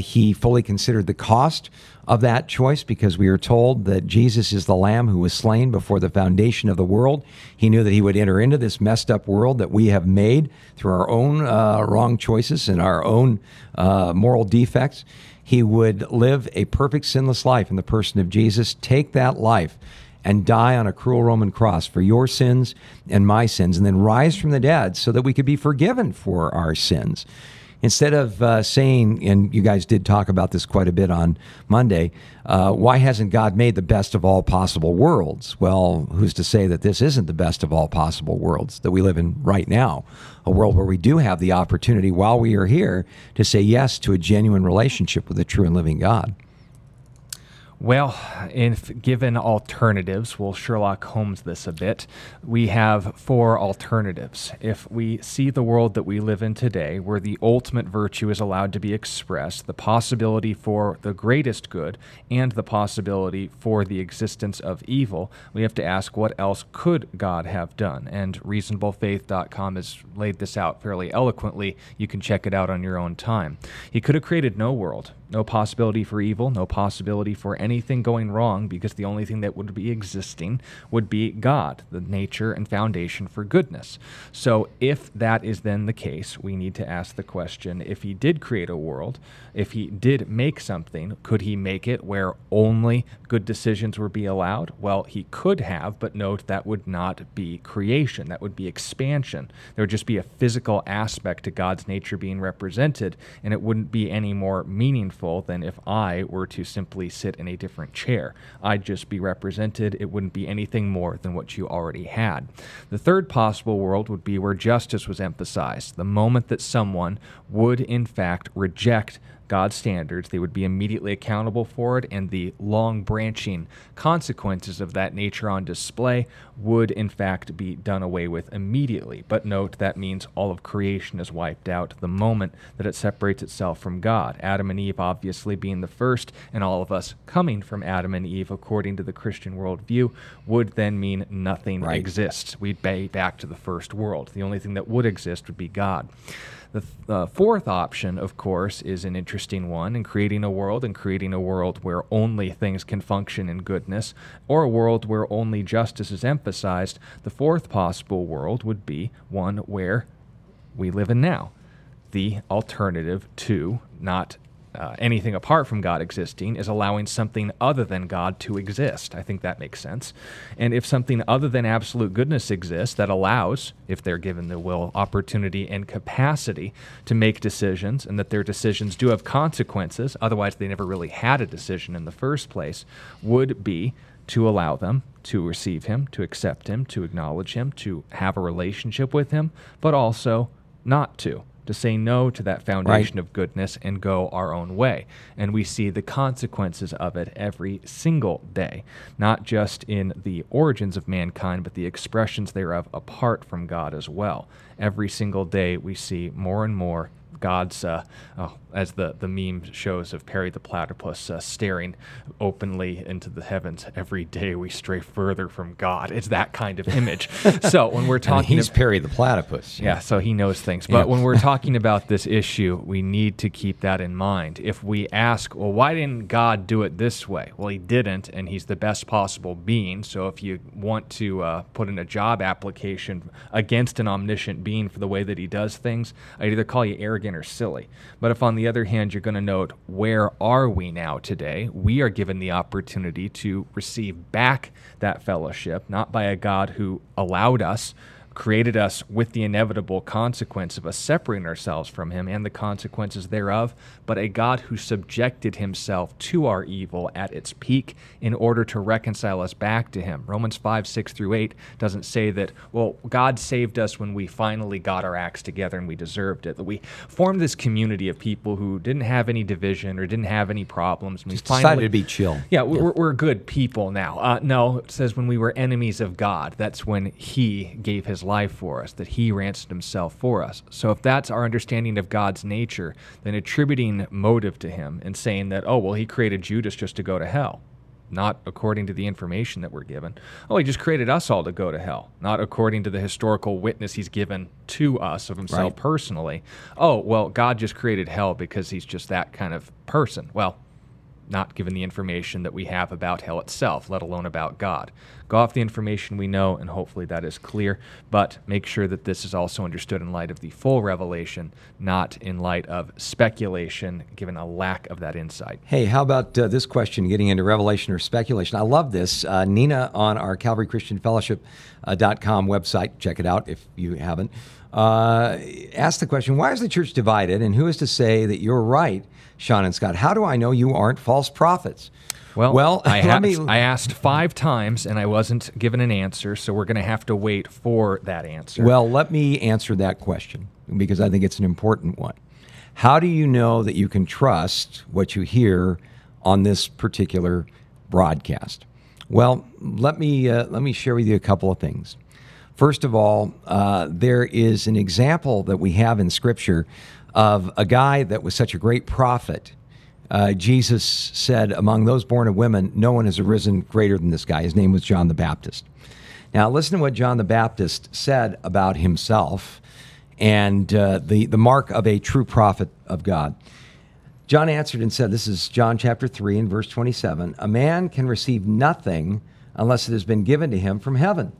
He fully considered the cost of that choice because we are told that Jesus is the Lamb who was slain before the foundation of the world. He knew that he would enter into this messed up world that we have made through our own wrong choices and our own moral defects. He would live a perfect sinless life in the person of Jesus, take that life, and die on a cruel Roman cross for your sins and my sins, and then rise from the dead so that we could be forgiven for our sins. Instead of saying, and you guys did talk about this quite a bit on Monday, why hasn't God made the best of all possible worlds? Well, who's to say that this isn't the best of all possible worlds that we live in right now, a world where we do have the opportunity while we are here to say yes to a genuine relationship with a true and living God? Well, if given alternatives, we'll Sherlock Holmes this a bit. We have four alternatives. If we see the world that we live in today, where the ultimate virtue is allowed to be expressed, the possibility for the greatest good, and the possibility for the existence of evil, we have to ask what else could God have done? And reasonablefaith.com has laid this out fairly eloquently. You can check it out on your own time. He could have created no world, no possibility for evil, no possibility for anything going wrong, because the only thing that would be existing would be God, the nature and foundation for goodness. So if that is then the case, we need to ask the question, if he did create a world, if he did make something, could he make it where only good decisions would be allowed? Well, he could have, but note that would not be creation. That would be expansion. There would just be a physical aspect to God's nature being represented, and it wouldn't be any more meaningful than if I were to simply sit in a different chair. I'd just be represented. It wouldn't be anything more than what you already had. The third possible world would be where justice was emphasized. The moment that someone would, in fact, reject God's standards, they would be immediately accountable for it, and the long branching consequences of that nature on display would in fact be done away with immediately. But note, that means all of creation is wiped out the moment that it separates itself from God. Adam and Eve obviously being the first, and all of us coming from Adam and Eve according to the Christian worldview would then mean nothing exists. We'd be back to the first world. The only thing that would exist would be God. The fourth option, of course, is an interesting one, in creating a world where only things can function in goodness, or a world where only justice is emphasized. The fourth possible world would be one where we live in now, the alternative to not anything apart from God existing is allowing something other than God to exist. I think that makes sense. And if something other than absolute goodness exists that allows, if they're given the will, opportunity, and capacity to make decisions, and that their decisions do have consequences, otherwise they never really had a decision in the first place, would be to allow them to receive him, to accept him, to acknowledge him, to have a relationship with him, but also not to say no to that foundation of goodness and go our own way. And we see the consequences of it every single day, not just in the origins of mankind, but the expressions thereof apart from God as well. Every single day we see more and more God's, as the meme shows of Perry the Platypus staring openly into the heavens, every day we stray further from God. It's that kind of image. So when we're talking... he's Perry the Platypus. Yeah, so he knows things. But when we're talking about this issue, we need to keep that in mind. If we ask, well, why didn't God do it this way? Well, he didn't, and he's the best possible being. So if you want to put in a job application against an omniscient being for the way that he does things, I'd either call you arrogant or silly. But if on the other hand, you're going to note, where are we now today? We are given the opportunity to receive back that fellowship, not by a God who allowed us, created us with the inevitable consequence of us separating ourselves from him and the consequences thereof, but a God who subjected himself to our evil at its peak in order to reconcile us back to him. Romans 5:6-8 doesn't say that, well, God saved us when we finally got our acts together and we deserved it, that we formed this community of people who didn't have any division or didn't have any problems. And we decided to be chill. Yeah, we're good people now. No, it says when we were enemies of God, that's when he gave his life for us, that he ransomed himself for us. So if that's our understanding of God's nature, then attributing motive to him and saying that, oh, well, he created Judas just to go to hell, not according to the information that we're given. Oh, he just created us all to go to hell, not according to the historical witness he's given to us of himself personally. Oh, well, God just created hell because he's just that kind of person. Well, not given the information that we have about hell itself, let alone about God. Go off the information we know, and hopefully that is clear, but make sure that this is also understood in light of the full revelation, not in light of speculation, given a lack of that insight. Hey, how about this question, getting into revelation or speculation? I love this. Nina on our calvarychristianfellowship.com website, check it out if you haven't, asked the question, why is the church divided, and who is to say that you're right, Sean and Scott? How do I know you aren't false prophets? Well, I asked 5 times, and I wasn't given an answer, so we're going to have to wait for that answer. Well, let me answer that question, because I think it's an important one. How do you know that you can trust what you hear on this particular broadcast? Well, let me share with you a couple of things. First of all, there is an example that we have in Scripture of a guy that was such a great prophet. Jesus said, among those born of women, no one has arisen greater than this guy. His name was John the Baptist. Now, listen to what John the Baptist said about himself and the mark of a true prophet of God. John answered and said, this is John chapter 3 and verse 27, a man can receive nothing unless it has been given to him from heaven.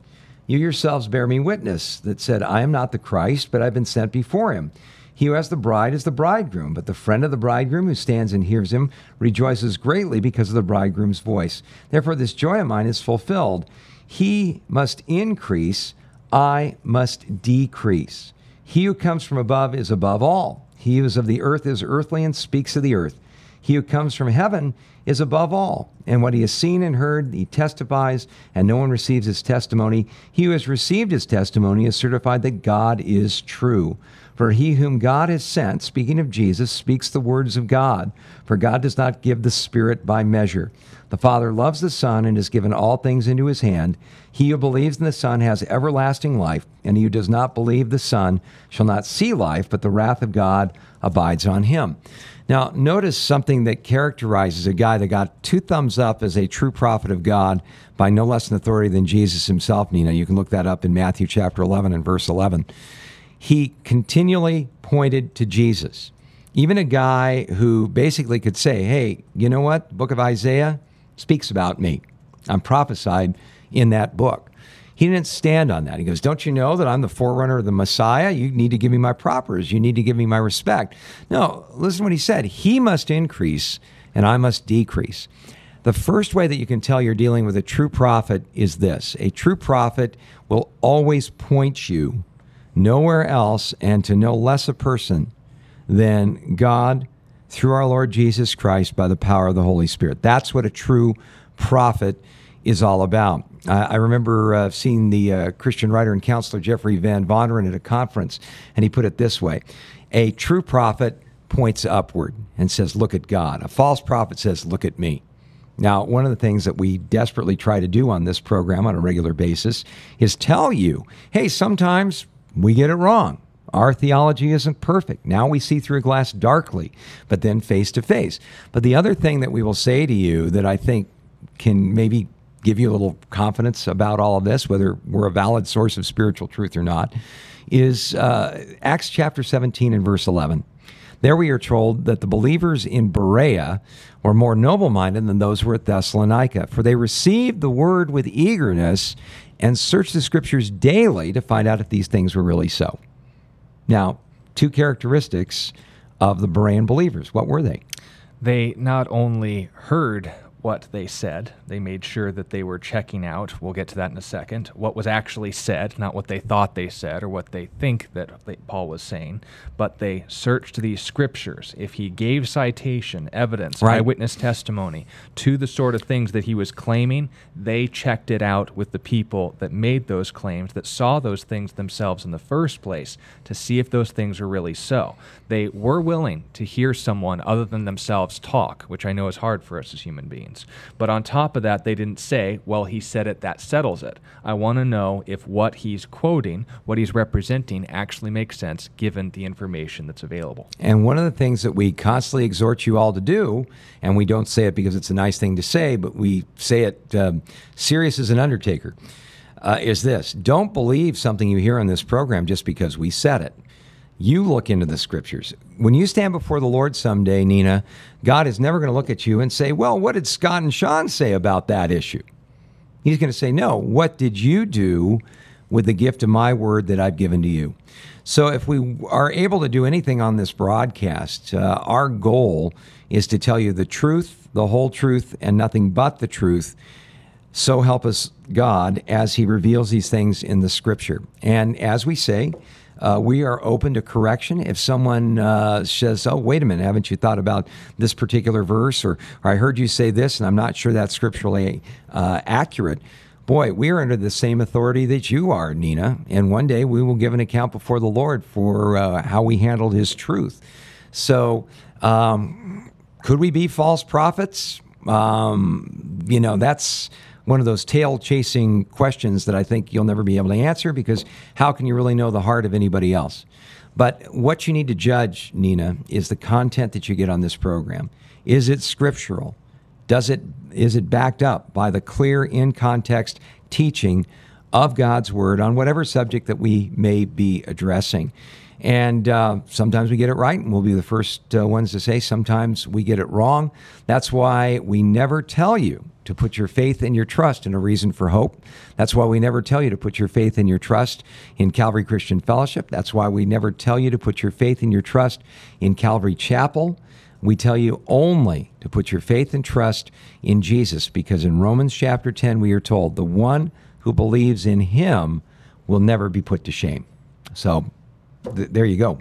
You yourselves bear me witness that said, I am not the Christ, but I've been sent before him. He who has the bride is the bridegroom, but the friend of the bridegroom who stands and hears him rejoices greatly because of the bridegroom's voice. Therefore, this joy of mine is fulfilled. He must increase, I must decrease. He who comes from above is above all. He who is of the earth is earthly and speaks of the earth. He who comes from heaven is above all. And what he has seen and heard, he testifies, and no one receives his testimony. He who has received his testimony is certified that God is true. For he whom God has sent, speaking of Jesus, speaks the words of God. For God does not give the Spirit by measure. The Father loves the Son and has given all things into his hand. He who believes in the Son has everlasting life, and he who does not believe the Son shall not see life, but the wrath of God abides on him. Now, notice something that characterizes a guy that got 2 thumbs up as a true prophet of God by no less an authority than Jesus himself, Nina. You can look that up in Matthew chapter 11 and verse 11. He continually pointed to Jesus. Even a guy who basically could say, hey, you know what? The book of Isaiah speaks about me. I'm prophesied in that book. He didn't stand on that. He goes, don't you know that I'm the forerunner of the Messiah? You need to give me my propers. You need to give me my respect. No, listen to what he said. He must increase and I must decrease. The first way that you can tell you're dealing with a true prophet is this. A true prophet will always point you nowhere else and to no less a person than God through our Lord Jesus Christ by the power of the Holy Spirit. That's what a true prophet is all about. I remember seeing the Christian writer and counselor Jeffrey Van Vonderen at a conference, and he put it this way. A true prophet points upward and says, look at God. A false prophet says, look at me. Now, one of the things that we desperately try to do on this program on a regular basis is tell you, hey, sometimes we get it wrong. Our theology isn't perfect. Now we see through a glass darkly, but then face to face. But the other thing that we will say to you that I think can maybe give you a little confidence about all of this, whether we're a valid source of spiritual truth or not, is Acts chapter 17 and verse 11. There we are told that the believers in Berea were more noble-minded than those who were at Thessalonica, for they received the word with eagerness and searched the scriptures daily to find out if these things were really so. Now, two characteristics of the Berean believers. What were they? They not only heard what they said, they made sure that they were checking out, we'll get to that in a second, what was actually said, not what they thought they said or what they think that Paul was saying, but they searched these scriptures. If he gave citation, evidence, eyewitness testimony to the sort of things that he was claiming, they checked it out with the people that made those claims, that saw those things themselves in the first place, to see if those things were really so. They were willing to hear someone other than themselves talk, which I know is hard for us as human beings. But on top of that, they didn't say, well, he said it, that settles it. I want to know if what he's quoting, what he's representing, actually makes sense given the information that's available. And one of the things that we constantly exhort you all to do, and we don't say it because it's a nice thing to say, but we say it serious as an undertaker, is this. Don't believe something you hear on this program just because we said it. You look into the scriptures. When you stand before the Lord someday, Nina, God is never going to look at you and say, well, what did Scott and Sean say about that issue? He's going to say, no, what did you do with the gift of my word that I've given to you? So if we are able to do anything on this broadcast, our goal is to tell you the truth, the whole truth, and nothing but the truth. So help us God as he reveals these things in the scripture. And as we say, we are open to correction. If someone says, oh, wait a minute, haven't you thought about this particular verse? Or I heard you say this, and I'm not sure that's scripturally accurate. Boy, we are under the same authority that you are, Nina. And one day we will give an account before the Lord for how we handled his truth. So could we be false prophets? That's one of those tail-chasing questions that I think you'll never be able to answer, because how can you really know the heart of anybody else? But what you need to judge, Nina, is the content that you get on this program. Is it scriptural? Is it backed up by the clear, in-context teaching of God's Word on whatever subject that we may be addressing? And sometimes we get it right, and we'll be the first ones to say sometimes we get it wrong. That's why we never tell you to put your faith and your trust in A Reason for Hope. That's why we never tell you to put your faith and your trust in Calvary Christian Fellowship. That's why we never tell you to put your faith and your trust in Calvary Chapel. We tell you only to put your faith and trust in Jesus, because in Romans chapter 10, we are told, the one who believes in him will never be put to shame. So there you go.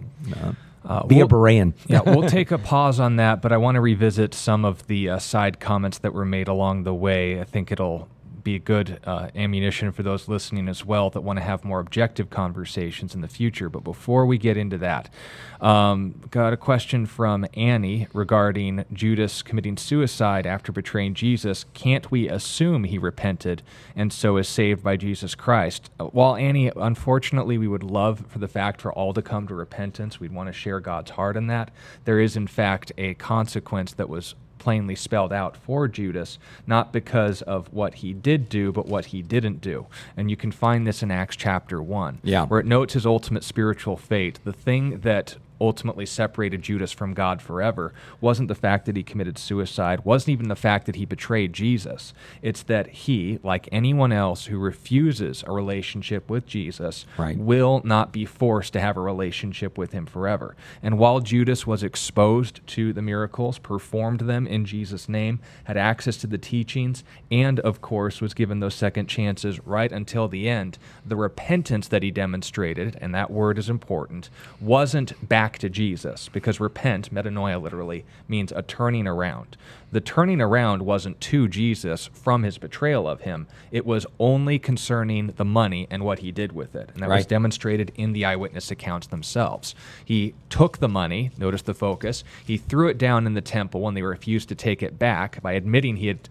Be a Berean. Yeah, we'll take a pause on that, but I want to revisit some of the side comments that were made along the way. I think it'll be good ammunition for those listening as well that want to have more objective conversations in the future. But before we get into that, got a question from Annie regarding Judas committing suicide after betraying Jesus. Can't we assume he repented and so is saved by Jesus Christ? Well, Annie, unfortunately, we would love for the fact for all to come to repentance. We'd want to share God's heart in that. There is, in fact, a consequence that was plainly spelled out for Judas, not because of what he did do, but what he didn't do. And you can find this in Acts chapter 1, where it notes his ultimate spiritual fate. The thing that ultimately separated Judas from God forever wasn't the fact that he committed suicide, wasn't even the fact that he betrayed Jesus. It's that he, like anyone else who refuses a relationship with Jesus, will not be forced to have a relationship with him forever. And while Judas was exposed to the miracles, performed them in Jesus' name, had access to the teachings, and of course was given those second chances right until the end, the repentance that he demonstrated, and that word is important, wasn't back to Jesus, because repent, metanoia literally, means a turning around. The turning around wasn't to Jesus from his betrayal of him. It was only concerning the money and what he did with it. And that was demonstrated in the eyewitness accounts themselves. He took the money, notice the focus, he threw it down in the temple when they refused to take it back by admitting he had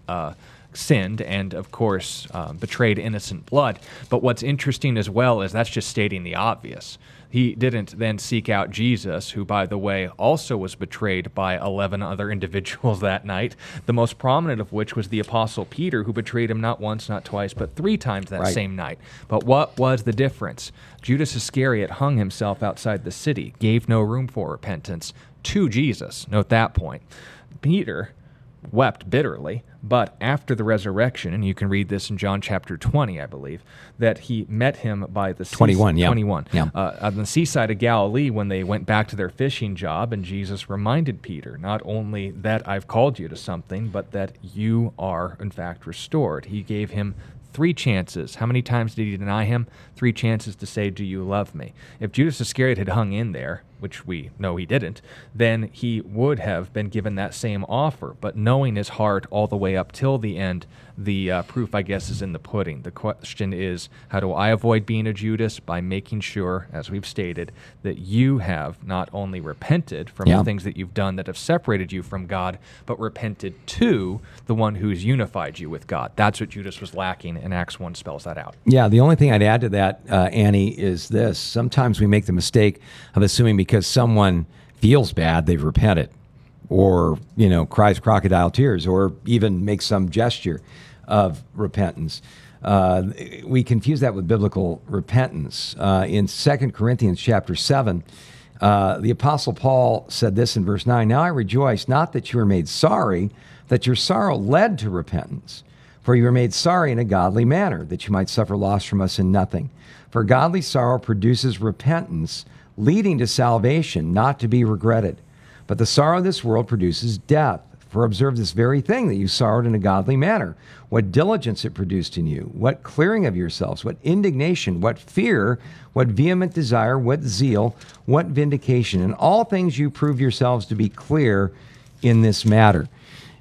sinned and, of course, betrayed innocent blood. But what's interesting as well is that's just stating the obvious. He didn't then seek out Jesus, who, by the way, also was betrayed by 11 other individuals that night, the most prominent of which was the Apostle Peter, who betrayed him not once, not twice, but 3 times that same night. But what was the difference? Judas Iscariot hung himself outside the city, gave no room for repentance to Jesus. Note that point. Peter wept bitterly, but after the resurrection, and you can read this in John chapter 20, I believe, that he met him by the 21, yeah. On the seaside of Galilee when they went back to their fishing job, and Jesus reminded Peter, not only that I've called you to something, but that you are, in fact, restored. He gave him 3 chances. How many times did he deny him? 3 chances to say, do you love me? If Judas Iscariot had hung in there, which we know he didn't, then he would have been given that same offer. But knowing his heart all the way up till the end, the proof, I guess, is in the pudding. The question is, how do I avoid being a Judas? By making sure, as we've stated, that you have not only repented from the things that you've done that have separated you from God, but repented to the one who's unified you with God. That's what Judas was lacking, and Acts 1 spells that out. Yeah, the only thing I'd add to that, Annie, is this. Sometimes we make the mistake of assuming because someone feels bad, they've repented, or, you know, cries crocodile tears, or even makes some gesture of repentance. We confuse that with biblical repentance. In 2 Corinthians chapter 7, the Apostle Paul said this in verse 9, "Now I rejoice not that you were made sorry, that your sorrow led to repentance. For you were made sorry in a godly manner, that you might suffer loss from us in nothing. For godly sorrow produces repentance, leading to salvation, not to be regretted. But the sorrow of this world produces death. For observe this very thing, that you sorrowed in a godly manner. What diligence it produced in you, what clearing of yourselves, what indignation, what fear, what vehement desire, what zeal, what vindication. In all things you prove yourselves to be clear in this matter."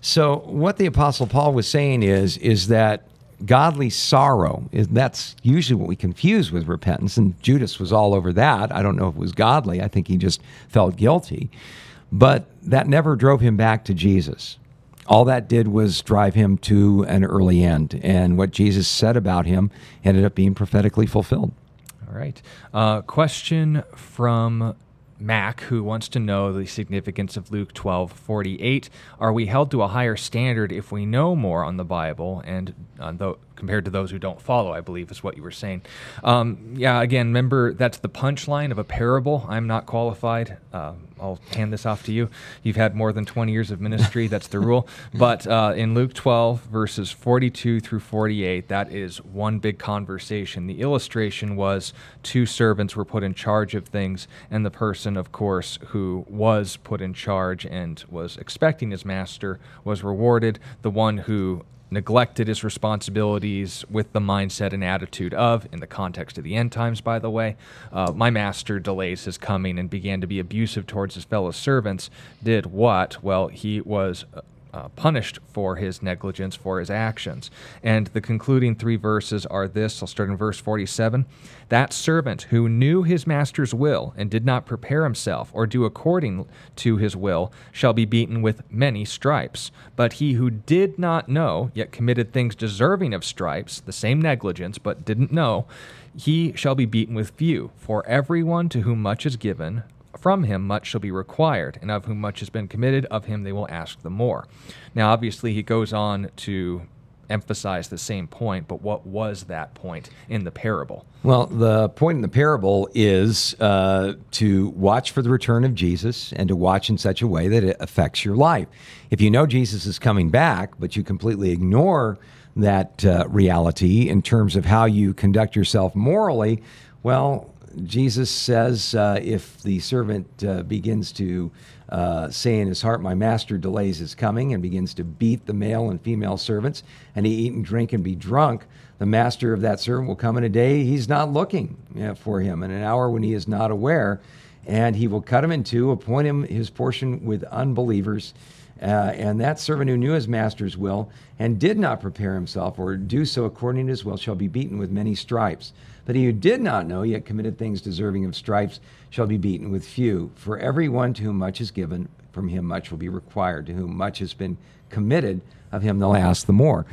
So what the Apostle Paul was saying is that godly sorrow, that's usually what we confuse with repentance, and Judas was all over that. I don't know if it was godly. I think he just felt guilty. But that never drove him back to Jesus. All that did was drive him to an early end, and what Jesus said about him ended up being prophetically fulfilled. All right. Question from Mac, who wants to know the significance of Luke 12:48. Are we held to a higher standard if we know more on the Bible and compared to those who don't follow, I believe is what you were saying. Again, remember, that's the punchline of a parable. I'm not qualified. I'll hand this off to you. You've had more than 20 years of ministry. That's the rule. But in Luke 12, verses 42 through 48, that is one big conversation. The illustration was 2 servants were put in charge of things, and the person, of course, who was put in charge and was expecting his master was rewarded. The one who neglected his responsibilities with the mindset and attitude of, in the context of the end times, by the way, my master delays his coming and began to be abusive towards his fellow servants, did what? Well, he was punished for his negligence, for his actions. And the concluding 3 verses are this. I'll start in verse 47. "That servant who knew his master's will and did not prepare himself or do according to his will shall be beaten with many stripes. But he who did not know, yet committed things deserving of stripes," the same negligence, but didn't know, "he shall be beaten with few. For everyone to whom much is given, from him much shall be required, and of whom much has been committed, of him they will ask the more." Now, obviously, he goes on to emphasize the same point, but what was that point in the parable? Well, the point in the parable is to watch for the return of Jesus and to watch in such a way that it affects your life. If you know Jesus is coming back, but you completely ignore that reality in terms of how you conduct yourself morally, well, Jesus says, if the servant begins to say in his heart, "My master delays his coming," and begins to beat the male and female servants, and he eat and drink and be drunk, the master of that servant will come in a day he's not looking for him, in an hour when he is not aware, and he will cut him in two, appoint him his portion with unbelievers. And that servant who knew his master's will and did not prepare himself or do so according to his will shall be beaten with many stripes. But he who did not know, yet committed things deserving of stripes, shall be beaten with few. For everyone to whom much is given, from him much will be required. To whom much has been committed, of him they'll ask the more.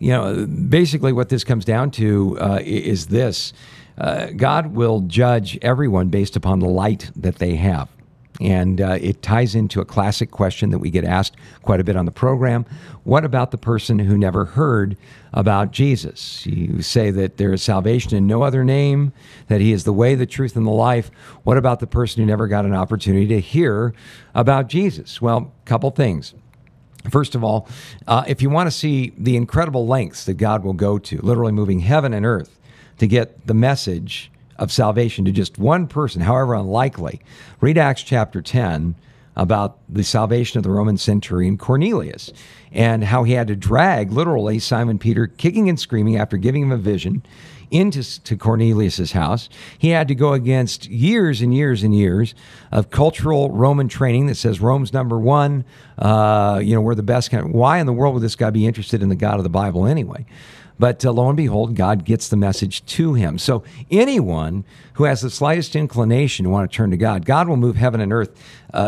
You know, basically what this comes down to is this. God will judge everyone based upon the light that they have. And it ties into a classic question that we get asked quite a bit on the program. What about the person who never heard about Jesus? You say that there is salvation in no other name, that he is the way, the truth, and the life. What about the person who never got an opportunity to hear about Jesus? Well, a couple things. First of all, if you want to see the incredible lengths that God will go to, literally moving heaven and earth to get the message of salvation to just one person, however unlikely, read Acts chapter 10 about the salvation of the Roman centurion Cornelius and how he had to drag literally Simon Peter, kicking and screaming after giving him a vision, into Cornelius's house. He had to go against years and years and years of cultural Roman training that says Rome's number one, we're the best. Why in the world would this guy be interested in the God of the Bible anyway? But lo and behold, God gets the message to him. So anyone who has the slightest inclination to want to turn to God, God will move heaven and earth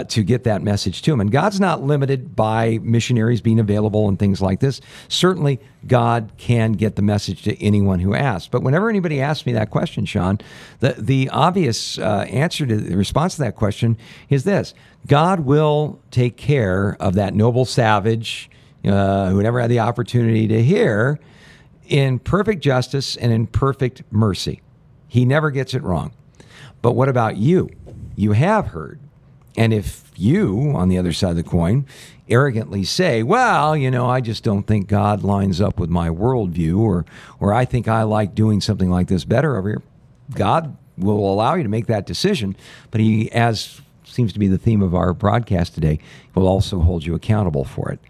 to get that message to him. And God's not limited by missionaries being available and things like this. Certainly, God can get the message to anyone who asks. But whenever anybody asks me that question, Sean, the obvious answer to the response to that question is this. God will take care of that noble savage who never had the opportunity to hear, in perfect justice and in perfect mercy. He never gets it wrong. But what about you? You have heard. And if you, on the other side of the coin, arrogantly say, well, I just don't think God lines up with my worldview, or I think I like doing something like this better over here, God will allow you to make that decision. But he, as seems to be the theme of our broadcast today, will also hold you accountable for it.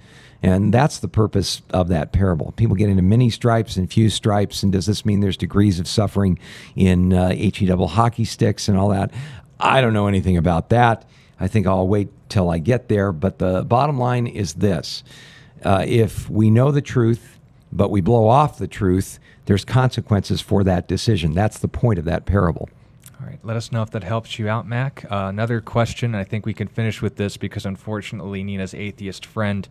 And that's the purpose of that parable. People get into many stripes and few stripes, and does this mean there's degrees of suffering in H-E double hockey sticks and all that? I don't know anything about that. I think I'll wait till I get there. But the bottom line is this. If we know the truth, but we blow off the truth, there's consequences for that decision. That's the point of that parable. All right. Let us know if that helps you out, Mac. Another question, I think we can finish with this because, unfortunately, Nina's atheist friend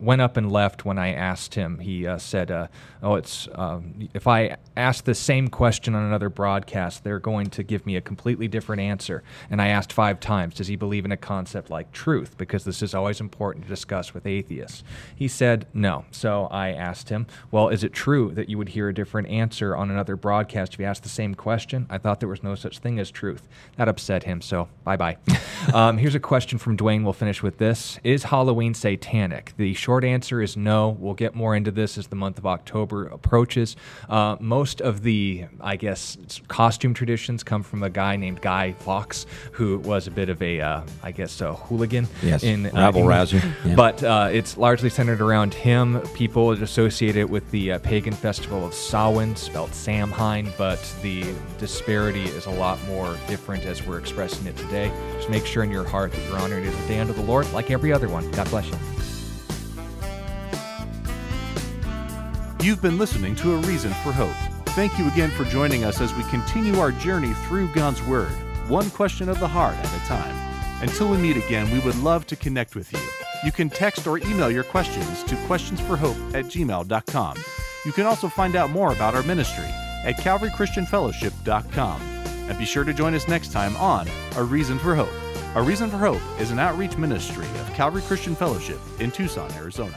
went up and left when I asked him. He said, if I ask the same question on another broadcast, they're going to give me a completely different answer. And I asked 5 times, does he believe in a concept like truth? Because this is always important to discuss with atheists. He said no. So I asked him, well, is it true that you would hear a different answer on another broadcast if you asked the same question? I thought there was no such thing as truth. That upset him, so bye-bye. Here's a question from Dwayne. We'll finish with this. Is Halloween satanic? The short answer is no. We'll get more into this as the month of October approaches. Most of the, costume traditions come from a guy named Guy Fawkes, who was a bit of a hooligan. Yes, rabble-rouser. Yeah. But it's largely centered around him. People associate it with the pagan festival of Samhain, spelled Samhain, but the disparity is a lot more different as we're expressing it today. Just make sure in your heart that you're honoring it as a day unto the Lord, like every other one. God bless you. You've been listening to A Reason for Hope. Thank you again for joining us as we continue our journey through God's Word, one question of the heart at a time. Until we meet again, we would love to connect with you. You can text or email your questions to questionsforhope@gmail.com. You can also find out more about our ministry at calvarychristianfellowship.com. And be sure to join us next time on A Reason for Hope. A Reason for Hope is an outreach ministry of Calvary Christian Fellowship in Tucson, Arizona.